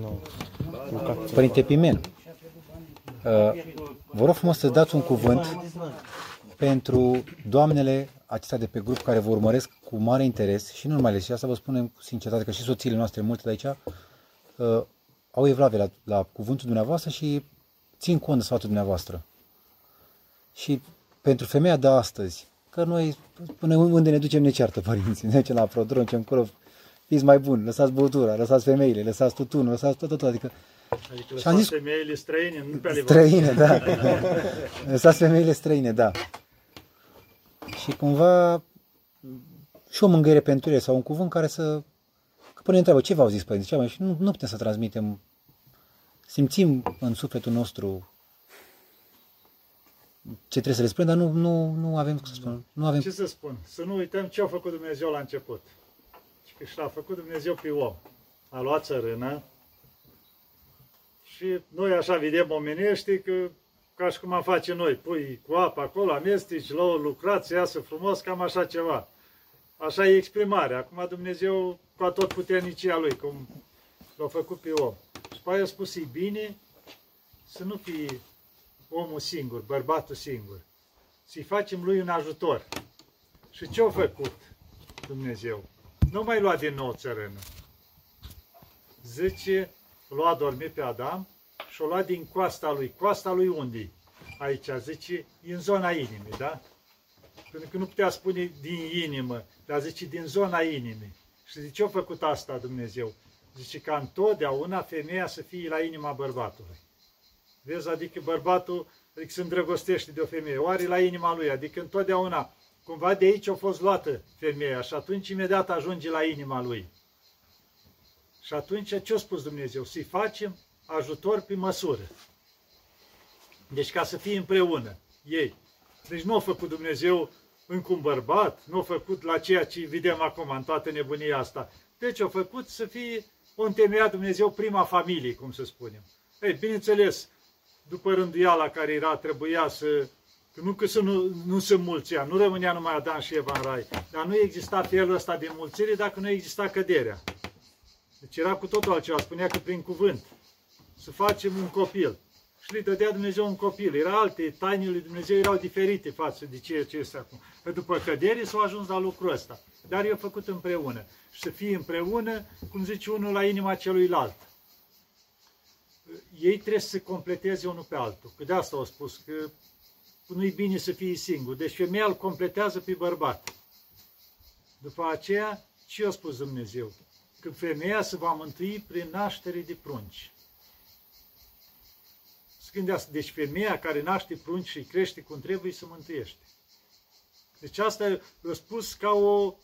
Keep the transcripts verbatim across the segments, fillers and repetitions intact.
Nu. Părinte Pimen, vă rog frumos să dați un cuvânt pentru doamnele acestea de pe grup care vă urmăresc cu mare interes și nu numai le, și asta vă spunem cu sinceritate că și soțiile noastre, multe de aici, au evlavie la, la cuvântul dumneavoastră și țin cont de sfatul dumneavoastră. Și pentru femeia de astăzi, că noi până unde ne ducem ne ceartă părinții, ne ducem la prodrom, ne ducem acolo, fiți mai buni, lăsați băutura, lăsați femeile, lăsați tutunul, lăsați tot, tot, tot. Adică, adică lăsați zis, femeile străine, nu pe ale străine, da. Lăsați femeile străine, da. Și cumva și o mângâiere pentru ele sau un cuvânt care să... Că până ne întreabă ce v-au zis părinții, mai, și nu, nu putem să transmitem. Simțim în sufletul nostru ce trebuie să le spunem, dar nu, nu, nu avem cum să spunem. Nu avem... Ce să spun? Să nu uităm ce a făcut Dumnezeu la început. Și că și l-a făcut Dumnezeu pe om. A luat țărână și noi așa vedem omenește că ca și cum am face noi. Pui cu apă acolo, amesteci, l-au lucrat, să iasă frumos, cam așa ceva. Așa e exprimarea. Acum Dumnezeu cu tot puternicia Lui, cum l-a făcut pe om. Și pe aia a spus, e bine să nu fie omul singur, bărbatul singur. Să-i facem lui un ajutor. Și ce-a făcut Dumnezeu? Nu mai lua din nou țărână. Zice, l-a adormit pe Adam și o lua din coasta lui. Coasta lui unde? Aici, zice, în zona inimii, da? Pentru că nu putea spune din inimă, dar zice din zona inimii. Și zice, ce-a făcut asta Dumnezeu? Zice, ca întotdeauna femeia să fie la inima bărbatului. Vezi, adică bărbatul adică se îndrăgostește de o femeie, o are la inima lui, adică întotdeauna, cumva de aici a fost luată femeia și atunci imediat ajunge la inima lui. Și atunci ce a spus Dumnezeu? Să-i facem ajutor pe măsură. Deci ca să fie împreună ei. Deci nu a făcut Dumnezeu încă un bărbat, nu a făcut la ceea ce vedem acum în toată nebunia asta. Deci a făcut să fie, o întemeia Dumnezeu prima familie, cum să spunem. Ei, bineînțeles, după rânduiala care era, trebuia să... Că nu că să nu, nu se mulțea, nu rămânea numai Adam și Eva în rai, dar nu exista felul ăsta de mulțire dacă nu exista căderea. Deci era cu totul altceva, spunea că prin cuvânt, să facem un copil. Și le dădea Dumnezeu un copil, era alte, tainele lui Dumnezeu erau diferite față de ceea ce este acum. Că după cădere s-au ajuns la lucrul ăsta, dar i-a făcut împreună. Și să fie împreună, cum zice unul, la inima celuilalt. Ei trebuie să se completeze unul pe altul. Că de asta au spus, că nu-i bine să fie singur. Deci femeia îl completează pe bărbat. După aceea, ce a spus Dumnezeu? Că femeia se va mântui prin naștere de prunci. Deci femeia care naște prunci și crește cum trebuie, se mântuiește. Deci asta l-a spus ca o...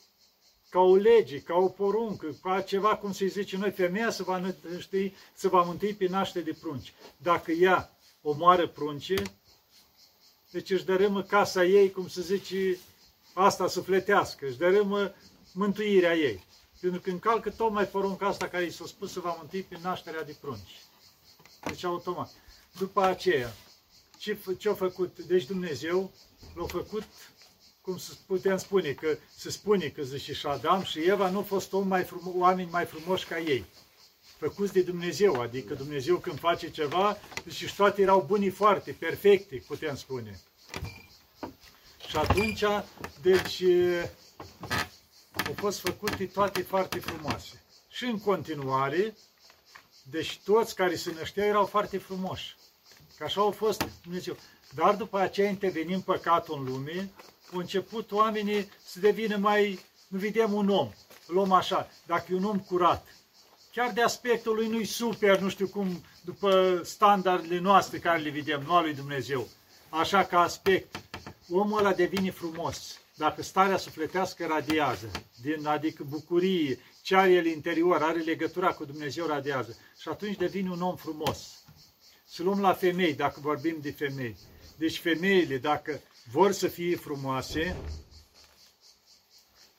ca o lege, ca o poruncă, ca ceva, cum se zice noi, femeia se va, știi, se va mântui prin naștere de prunci. Dacă ea omoară prunce, deci își dărâmă casa ei, cum se zice, asta sufletească, își dărâmă mântuirea ei. Pentru că încalcă tocmai porunca asta care i s-a spus se va mântui prin nașterea de prunci. Deci automat. După aceea, ce, ce-a făcut? Deci Dumnezeu l-a făcut... Cum putem spune, că se spune că zice și Adam și Eva nu au fost om mai frumo- oameni mai frumoși ca ei. Făcuți de Dumnezeu, adică Dumnezeu când face ceva, zice și toate erau buni foarte, perfecte, putem spune. Și atunci, deci, au fost făcute toate foarte frumoase. Și în continuare, deci toți care se nășteau erau foarte frumoși. Că așa au fost Dumnezeu. Dar după aceea intervenim păcatul în lume, au început oamenii să devină mai... Nu vedem un om, luăm așa, dacă e un om curat. Chiar de aspectul lui nu-i super, nu știu cum, după standardele noastre care le vedem, nu al lui Dumnezeu. Așa ca aspect, omul ăla devine frumos. Dacă starea sufletească radiază, din, adică bucurie, ce are el interior, are legătura cu Dumnezeu, radiază. Și atunci devine un om frumos. Să luăm la femei, dacă vorbim de femei. Deci femeile, dacă... vor să fie frumoase,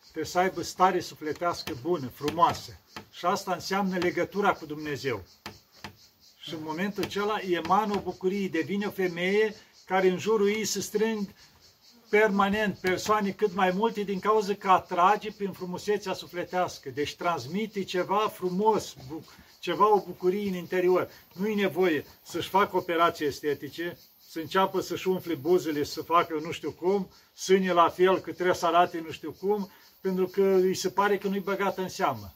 trebuie să aibă stare sufletească bună, frumoasă. Și asta înseamnă legătura cu Dumnezeu. Și în momentul acela emană o bucurie, devine o femeie care în jurul ei se strâng permanent persoane cât mai multe din cauza că atrage prin frumusețea sufletească. Deci transmite ceva frumos, ceva o bucurie în interior. Nu-i nevoie să-și facă operații estetice, să înceapă să-și umfle buzele, să facă nu știu cum, sâne la fel, că trebuie să arate nu știu cum, pentru că îi se pare că nu-i băgată în seamă.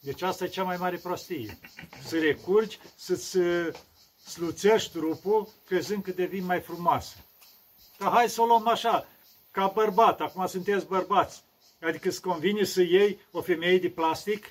Deci asta e cea mai mare prostie. Să recurgi, să-ți sluțești trupul, crezând că devii mai frumoasă. Că hai să o luăm așa, ca bărbat, acum sunteți bărbați. Adică îți convine să iei o femeie de plastic?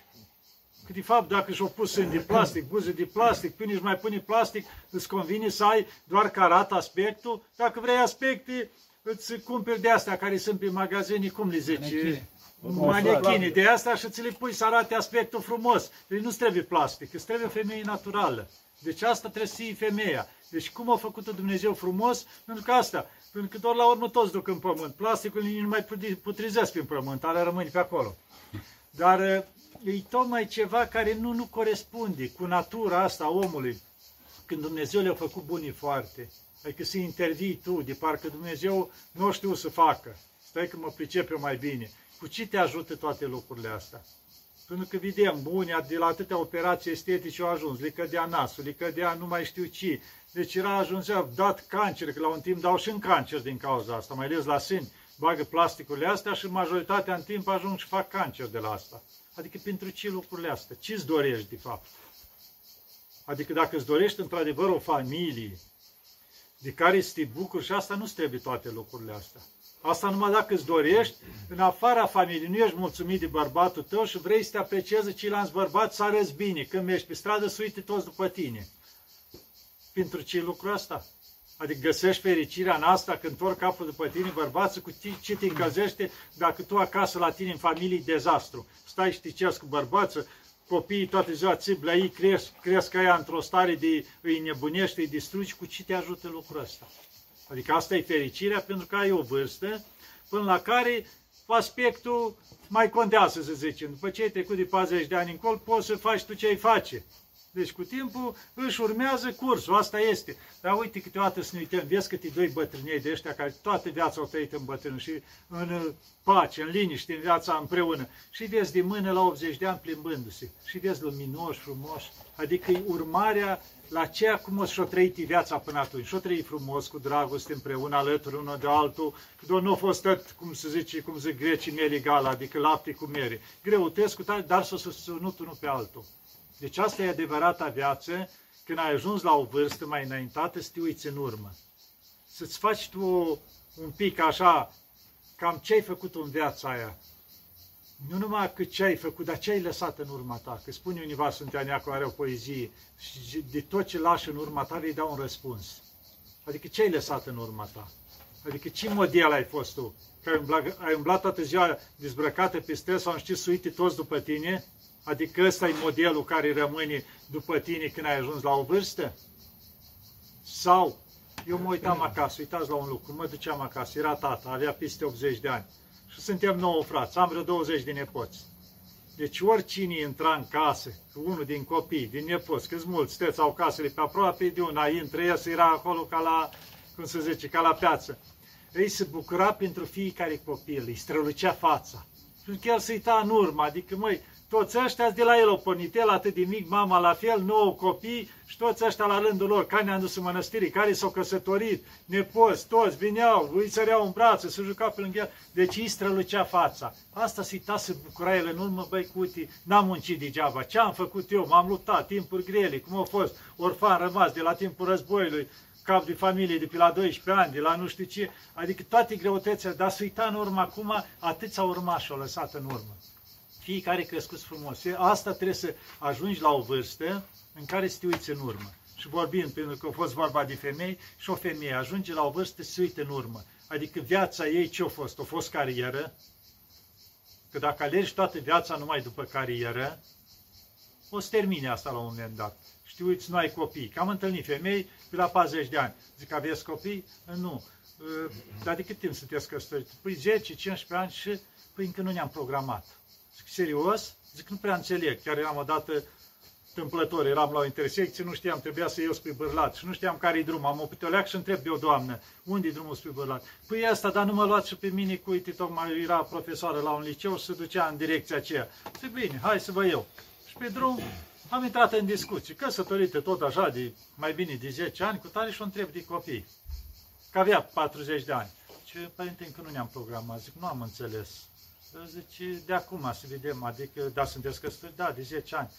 Că de fapt, dacă și-o pus sân de plastic, buze de plastic, până își mai pune plastic, îți convine să ai doar că arată aspectul. Dacă vrei aspecte, îți cumperi de astea care sunt pe magazine, cum le zice? Manechine. De asta și ți le pui să arate aspectul frumos. Deci nu-ți trebuie plastic, îți trebuie o femeie naturală. Deci asta trebuie să iei femeia. Deci cum a făcut-o Dumnezeu frumos? Pentru că asta, pentru că doar la urmă toți duc în pământ. Plasticul nu mai putrezesc prin pământ, alea rămâne pe acolo. Dar e tocmai ceva care nu, nu corespunde cu natura asta omului. Când Dumnezeu le-a făcut bunii foarte. Adică să intervii tu, de parcă Dumnezeu nu știu să facă. Stai că mă pricep eu mai bine. Cu ce te ajută toate lucrurile astea? Pentru că vedem, unii de la atâtea operații estetice au ajuns, le cădea nasul, le cădea nu mai știu ce. Deci era ajungea, dat cancer, că la un timp dau și în cancer din cauza asta, mai ales la sâni, bagă plasticurile astea și majoritatea în timp ajung și fac cancer de la asta. Adică pentru ce lucrurile astea? Ce îți dorești de fapt? Adică dacă îți dorești într-adevăr o familie de care îți te bucuri și asta, nu-ți trebuie toate lucrurile astea. Asta numai dacă îți dorești, în afara familiei, nu ești mulțumit de bărbatul tău și vrei să te aprecieze ceilalți bărbați, să arăți bine. Când mergi pe stradă, să uite toți după tine. Pentru ce lucrul ăsta? Adică găsești fericirea în asta când torci capul după tine, bărbații, cu ce te încălzește dacă tu acasă la tine, în familie, e dezastru. Stai și te cearți cu bărbață, copiii toată ziua țip la ei, cresc, cresc aia într-o stare de îi nebunește, îi distrugi, cu ce te ajută lucrul ăsta? Adică asta e fericirea pentru că ai o vârstă până la care aspectul mai contează, să zicem. După ce ai trecut de patruzeci de ani încolo, poți să faci tu ce ai face. Deci cu timpul își urmează cursul, asta este. Dar uite câteodată să ne uităm, vezi câte doi bătrânei de ăștia care toată viața au trăit în bătrân și în pace, în liniște, în viața împreună. Și vezi de mână la optzeci de ani plimbându-se. Și vezi luminoși, frumoși. Adică e urmarea la ceea cum și-o trăit viața până atunci. Și-o trăit frumos, cu dragoste împreună, alături unul de altul. Că nu a fost tot, cum se zice, cum zic grecii, miel egal, adică lapte cu mere. Greutăți cu tare, dar s-a susținut unul pe altul. Deci asta e adevărata viață, când ai ajuns la o vârstă mai înaintată, să te uiți în urmă. Să-ți faci tu un pic așa, cam ce-ai făcut în viața aia. Nu numai că ce-ai făcut, dar ce-ai lăsat în urma ta. Că spune univa Sfânteaneacu, are o poezie, și de tot ce lași în urma ta, îi dau un răspuns. Adică ce-ai lăsat în urma ta? Adică ce model ai fost tu? Că ai umblat, ai umblat toată ziua dezbrăcată pe străzi sau știți să uite toți după tine? Adică ăsta e modelul care rămâne după tine când ai ajuns la o vârstă? Sau, eu mă uitam acasă, uitați la un lucru, mă duceam acasă, era tata, avea peste optzeci de ani. Și suntem nouă frați, am vreo douăzeci de nepoți. Deci oricine intra în casă, unul din copii, din nepoți, câți mulți, steți, au casele pe aproape, de una intră, iasă, era acolo ca la, cum se zice, ca la piață. Ei se bucura pentru fiecare copil, îi strălucea fața. Pentru că el se uita în urmă, adică, măi, toți ăștia de la el au pornit, el atât de mic, mama la fel, nouă copii și toți ăștia la rândul lor, care ne-am dus în mănăstirii, care s-au căsătorit, nepoți, toți vineau, îi săreau în brațe, se juca pe lângă el, deci îi strălucea fața. Asta se uita, se bucura el în urmă, băi, cutii, n-am muncit degeaba, ce am făcut eu, m-am luptat, timpuri grele, cum au fost, orfan rămas de la timpul războiului, cap de familie de pe la doisprezece ani, de la nu știu ce, adică toate greutățile, dar se uita în urmă acum, atâția urmași și-au lăsat în urmă. Fiecare crescuți frumos. Asta trebuie să ajungi la o vârstă în care să te uiți în urmă. Și vorbim, pentru că a fost vorba de femei, și o femeie ajunge la o vârstă să se uite în urmă. Adică viața ei ce a fost? A fost carieră? Că dacă alegi toată viața numai după carieră, o să termine asta la un moment dat. Știuți, nu ai copii. Că am întâlnit femei pe la patruzeci de ani. Zic, aveți copii? Nu. Dar de cât timp sunteți căsătoriți? Păi zece cincisprezece ani și păi încă nu ne-am programat. Zic, serios? Zic, nu prea înțeleg. Chiar eram odată întâmplător, eram la o intersecție, nu știam, trebuia să iau spre Bârlad și nu știam care-i drum. Am oprit o leac și întreb eu, doamnă, unde-i drumul spre Bârlad? Păi asta, dar nu mă luați și pe mine cu uite, tocmai era profesoară la un liceu și se ducea în direcția aceea. Zic, bine, hai să vă iau. Și pe drum am intrat în discuții, căsătorite tot așa de mai bine de zece ani, cu tare și o întreb de copii, că avea patruzeci de ani. Zice, părinte, încă nu ne-am programat, zic, nu am înțeles. Zice, de acum să vedem, adică, da, sunteți căsători? Da, de zece ani.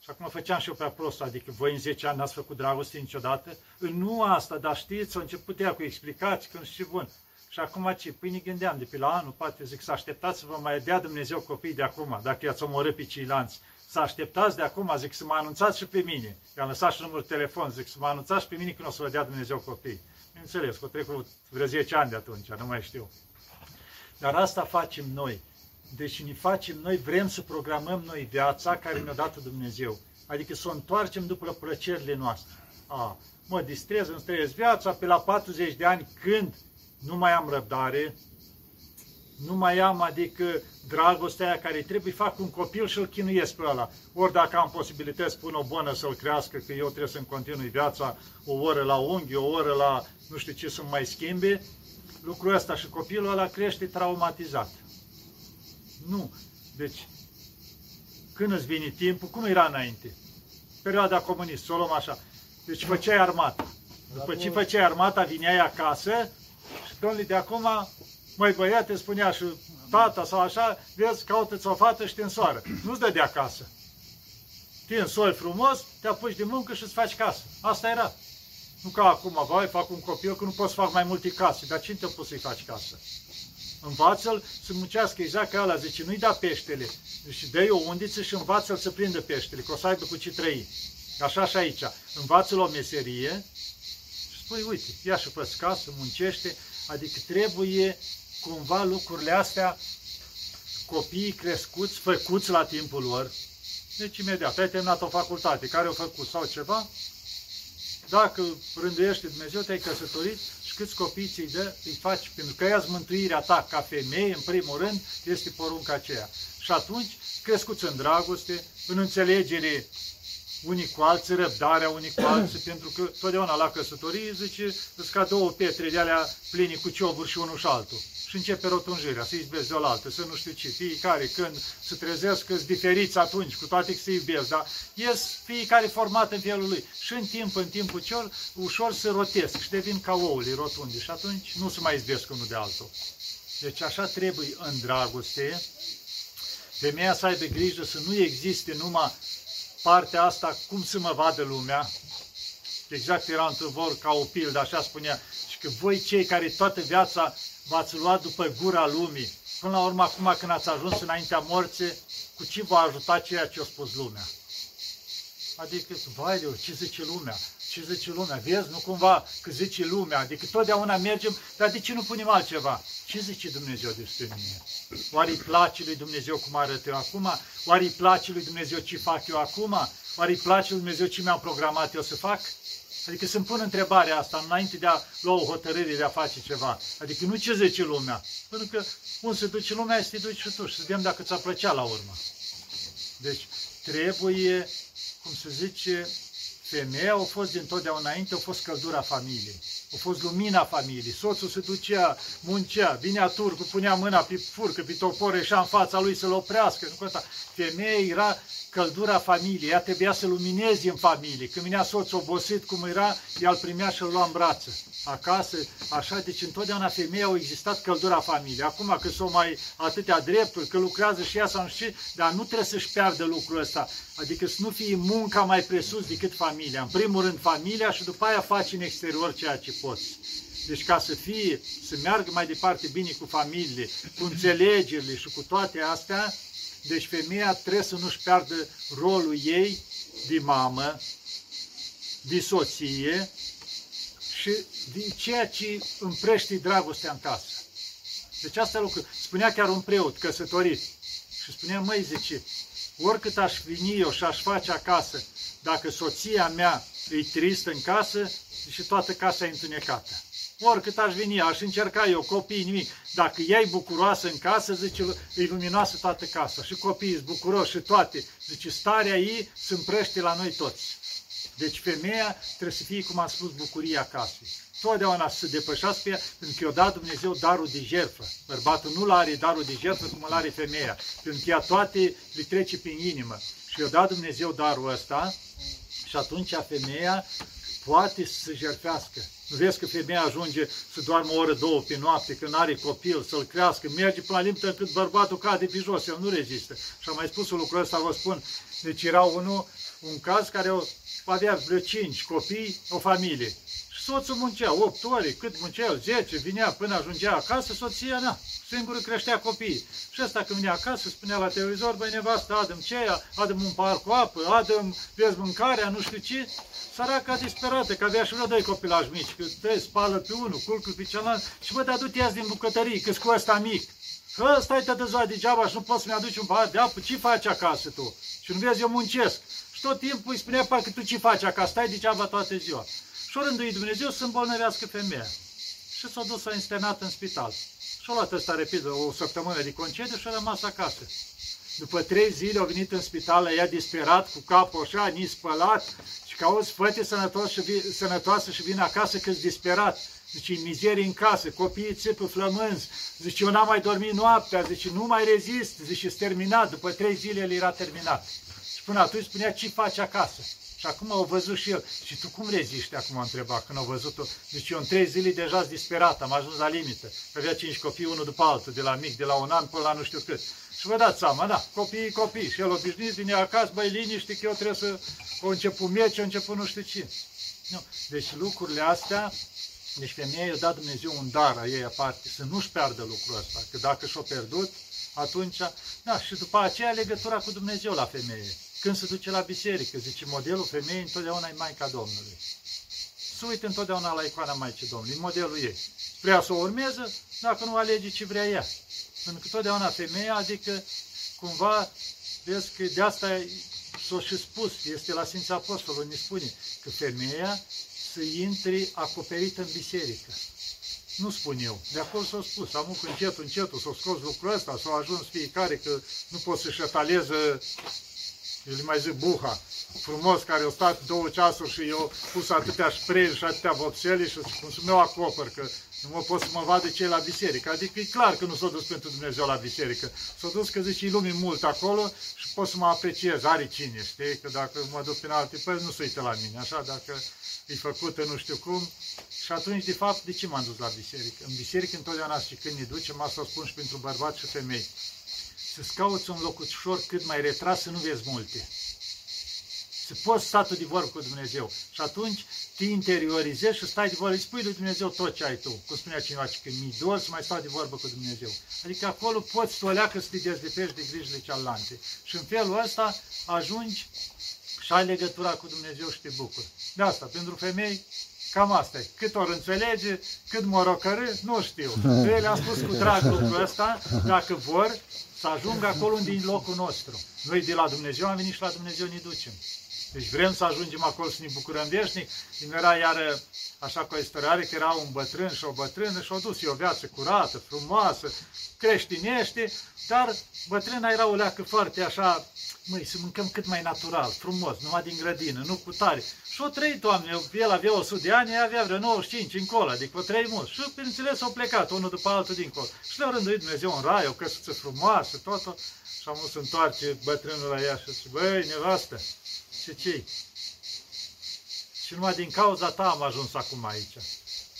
Și acum făceam și eu pe prost, adică voi în zece ani n-ați făcut dragoste niciodată? Nu asta, dar știți, a început ea cu explicații, când și bun. Și acum ce? Păi ne gândeam de pe la anul, poate zic, să așteptați să vă mai dea Dumnezeu copii de acum, dacă i-ați omorât pe ceilalți. Să așteptați de acum, zic, să mă anunțați și pe mine. I-am lăsat și numărul telefon, zic, să mă anunțați și pe mine când o să vă dea Dumnezeu copii. Bineînțeles, că au trecut vreo zece ani de atunci, nu mai știu. Dar asta facem noi. Deci ne facem noi, vrem să programăm noi viața care ne-a dat Dumnezeu. Adică să o întoarcem după plăcerile noastre. A, mă distrez, îmi străiesc viața pe la patruzeci de ani când nu mai am răbdare, nu mai am, adică, dragostea aia care trebuie, fac un copil și îl chinuiesc pe ăla. Ori dacă am posibilități, pun o bună să-l crească, că eu trebuie să-mi continui viața o oră la unghi, o oră la nu știu ce să mai schimbe. Lucrul ăsta și copilul ăla crește traumatizat. Nu. Deci, când îți vine timpul, cum era înainte? Perioada comunistă, să o luăm așa. Deci făceai armata. După ce făceai armata, vineai acasă și domnule, de acum, măi băiate, spunea și tata sau așa, vezi, caută-ți o fată și te însoară. Nu-ți dă de acasă. Te însori frumos, te apuci de muncă și îți faci casă. Asta era. Nu ca acum, vai, fac un copil, că nu pot să fac mai multe case. Dar cine te-a pus să-i faci casă? Învață-l să muncească exact ca ăla, zice, nu-i da peștele. Deci dă-i o undiță și învață-l să prindă peștele, că o să aibă cu ce trăi. Așa și aici. Învață-l o meserie și spui, uite, ia și fă-ți casă, muncește. Adică trebuie cumva lucrurile astea, copiii crescuți, făcuți la timpul lor. Deci imediat, ai terminat o facultate, care o făcut sau ceva, dacă rânduiește Dumnezeu, te-ai căsătorit și câți copii ți-i dă, îi faci, pentru că ia-ți mântuirea ta ca femeie, în primul rând, este porunca aceea. Și atunci, crescuți în dragoste, în înțelegere unii cu alții, răbdarea unii cu alții, pentru că totdeauna la căsătorie, zice, îți ca două pietre de alea pline cu cioburi și unul și altul. Și începe rotunjirea, să-i iubesc de oaltă, să nu știu ce, fiecare când se trezesc, că-s diferiți atunci, cu toate că se iubesc, dar ies fiecare format în felul lui. Și în timp, în timp ușor, ușor se rotesc și devin ca ouăle rotunde și atunci nu se mai iubesc unul de altul. Deci așa trebuie în dragoste, femeia să aibă grijă să nu existe numai partea asta, cum să mă vadă lumea. Exact era într-un vor ca o pildă, așa spunea, și că voi cei care toată viața v-ați luat după gura lumii. Până la urmă, acum când ați ajuns înaintea morții, cu ce v-a ajutat ceea ce a spus lumea? Adică, vai de ce zice lumea? Ce zice lumea? Vezi, nu cumva că zice lumea. Adică totdeauna mergem, dar de ce nu punem altceva? Ce zice Dumnezeu despre mine? Oare îi place lui Dumnezeu cum arăt eu acum? Oare îi place lui Dumnezeu ce fac eu acum? Oare îi place lui Dumnezeu ce mi-am programat eu să fac? Adică să-mi pun întrebarea asta înainte de a lua o hotărâre de a face ceva. Adică nu ce zice lumea. Pentru că unde se duce lumea, este duci și tu. Și să vedem dacă ți-a plăcea la urmă. Deci trebuie, cum se zice, femeia a fost dintotdeauna înainte, a fost căldura familiei. A fost lumina familiei. Soțul se ducea, muncea, vinea turcul, punea mâna pe furcă, pe topor, ieșea în fața lui să-l oprească. Nu conta. Femeia era căldura familiei, ea trebuia să lumineze în familie. Când minea soț obosit cum era, ea îl primea și îl lua în brață. Acasă, așa, deci întotdeauna femeia au existat căldura familiei. Acum că s-au mai atâtea drepturi, că lucrează și ea sau nu știu, dar nu trebuie să-și piardă lucrul ăsta. Adică să nu fie munca mai presus decât familia. În primul rând familia și după aia faci în exterior ceea ce poți. Deci ca să fie, să meargă mai departe bine cu familiile, cu înțelegerile și cu toate astea, deci femeia trebuie să nu-și piardă rolul ei de mamă, de soție și de ceea ce împrește dragostea în casă. Deci asta e lucru. Spunea chiar un preot căsătorit și spunea, măi, zice, oricât aș veni eu și aș face acasă, dacă soția mea e tristă în casă, și toată casa e întunecată. oricât aș veni, aș încerca eu, copiii, nimic. Dacă ea e bucuroasă în casă, zice, e luminoasă toată casa. Și copiii sunt bucuroși și toate. Zice, starea ei se împrăște la noi toți. Deci femeia trebuie să fie, cum am spus, bucuria casei. Totdeauna să se depășească pe ea, pentru că i-a dat Dumnezeu darul de jertfă. Bărbatul nu l-are darul de jertfă cum îl are femeia, pentru că ea toate le trece prin inimă. Și i-a dat Dumnezeu darul ăsta și atunci femeia poate să se jertfească. Nu vezi că femeia ajunge să doarmă o oră, două pe noapte, că n-are copil, să-l crească, merge până la limită încât bărbatul cade pe jos, el nu rezistă. Și am mai spus un lucru ăsta, vă spun, deci era unul, un caz care o avea vreo cinci copii, o familie. Și soțul muncea opt ore, cât muncea, zece, vinea până ajungea acasă, soția, na, singură creștea copiii. Și ăsta când venea acasă, spunea la televizor, băi nevastă, adă-mi ceaia, adă-mi un pahar cu apă, adă-mi, vezi mâncarea, nu știu ce. Săraca disperată, că avea și vreo doi copilași mici, că te spală pe unul, culcă pe celălalt, și bă, dar du-te azi din bucătărie, că-s cu ăsta mic. Că stai tătă ziua degeaba și nu poți să-mi aduci un pahar de apă, ce faci acasă tu? Și nu vezi, eu muncesc. Tot timpul îi spunea, parcă tu ce faci acasă, stai degeaba toată ziua. Și o rânduit Dumnezeu să îmbolnăvească femeia. Și s-a dus, s-a internat în spital. Și-a luat ăsta rapid o săptămână de concediu și a rămas acasă. După trei zile a venit în spital, ea disperat, cu capul așa, nici spălat, și că auzi, făte sănătoasă și vin acasă că-s disperat. Zice, mizerii în casă, copiii țipă flămânzi, zice, eu n-am mai dormit noaptea, zice, nu mai rezist, zice, s-a terminat, după trei zile el era terminat. Și până atunci spunea, ce faci acasă? Și acum au văzut și el. Și tu cum reziști? Acum a întrebat când au văzut-o. Zice, eu în trei zile deja sunt disperat, am ajuns la limită. Avea cinci copii, unul după altul, de la mic, de la un an până la nu știu cât. Și vă dați seama, da, copiii, copii. Și el obișnuit, vine acasă, băi, liniște, că eu trebuie să... O început meci, o început nu știu ce. Nu. Deci lucrurile astea... Deci femeia i-a dat Dumnezeu un dar a ei aparte, să nu-și piardă lucrul ăsta. Că dacă și-o pierdut, atunci... Da, și după aceea legătura cu Dumnezeu la femeie. Când se duce la biserică, zice, modelul femeii întotdeauna e Maica Domnului. Se uită întotdeauna la icoana Maicii Domnului, modelul ei. Vrea să o urmeze, dacă nu alege ce vrea ea. Pentru că totdeauna femeia, adică, cumva, vezi că de asta s-o și spus, este la Sfinții Apostolul, ne spune că femeia să intre acoperită în biserică. Nu spun eu. De acolo s-a spus. Am că încet, încetul s-a scos lucrul ăsta, s-a ajuns fiecare că nu pot să-și ataleze. Eu le mai zic buha, frumos, care au stat două ceasuri și eu pus atâtea șprei și atâtea vopsele și cum să mă acopăr, că nu mă pot să mă vadă cei la biserică. Adică e clar că nu s-a dus pentru Dumnezeu la biserică. S-a dus că zice, e lumii mult acolo și pot să mă apreciez. Are cine, știi? Că dacă mă duc prin alte părți, nu se uită la mine. Așa, dacă e făcută nu știu cum. Și atunci, de fapt, de ce m-am dus la biserică? În biserică întotdeauna și când ne ducem, asta o spun și pentru bărbați și femei. Să-ți cauți un locușor cât mai retras, să nu vezi multe. Să poți sta tu de vorbă cu Dumnezeu. Și atunci te interiorizezi și stai de vorbă. Îi spui lui Dumnezeu tot ce ai tu. Cum spunea cineva, că mi-i dor să mai stau de vorbă cu Dumnezeu. Adică acolo poți să o leacă să te dezlipești de grijile cealante. Și în felul ăsta ajungi și ai legătura cu Dumnezeu și te bucuri. De asta, pentru femei, cam asta e. Cât ori înțelege, cât mă rocărâ, nu știu. Eu le-am spus cu drag lucrul ăsta, dacă vor, să ajungă acolo unde e locul nostru. Noi de la Dumnezeu am venit și la Dumnezeu ne ducem. Deci vrem să ajungem acolo să ne bucurăm veșnic. Îmi era iară, așa cu o istorioare, că era un bătrân și o bătrână și o dus, e o viață curată, frumoasă, creștinește, dar bătrâna era o leacă foarte așa, măi, să mâncăm cât mai natural, frumos, numai din grădină, nu cu tare. Și o trăit, doamne, el avea o sută de ani, ea avea vreo nouăzeci și cinci încolo, adică o trăi mult. Și, bineînțeles, au plecat, unul după altul dincolo. Și le-au rânduit Dumnezeu în rai, o căsuță frumoasă, totul. Și am să întoarce bătrânul la ea și zice, băi, nevastă, ce ce și numai din cauza ta am ajuns acum aici.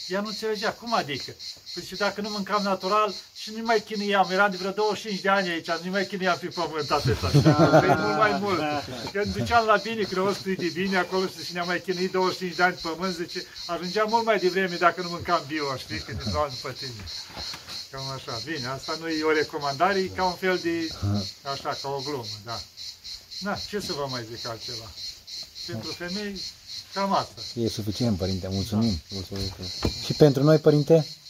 Ea nu înțelegea, cum adică? Păi și dacă nu mâncam natural, și nu mai chinuiam, eram de vreo douăzeci și cinci de ani aici, nu mai chinuiam pe pământ atâta, așa, mult mai mult. Când duceam la bine, cred o de bine, acolo și ne-am mai chinuit douăzeci și cinci de ani pe pământ, zice, ajungeam mult mai devreme dacă nu mâncam bio, știi, că ne luam după tine. Cam așa, bine, asta nu e o recomandare, e ca un fel de, așa, ca o glumă, da. Na, ce să vă mai zic altceva? Pentru femei, cam asta. E suficient, Părinte, mulțumim. Da. mulțumim. Și pentru noi, Părinte?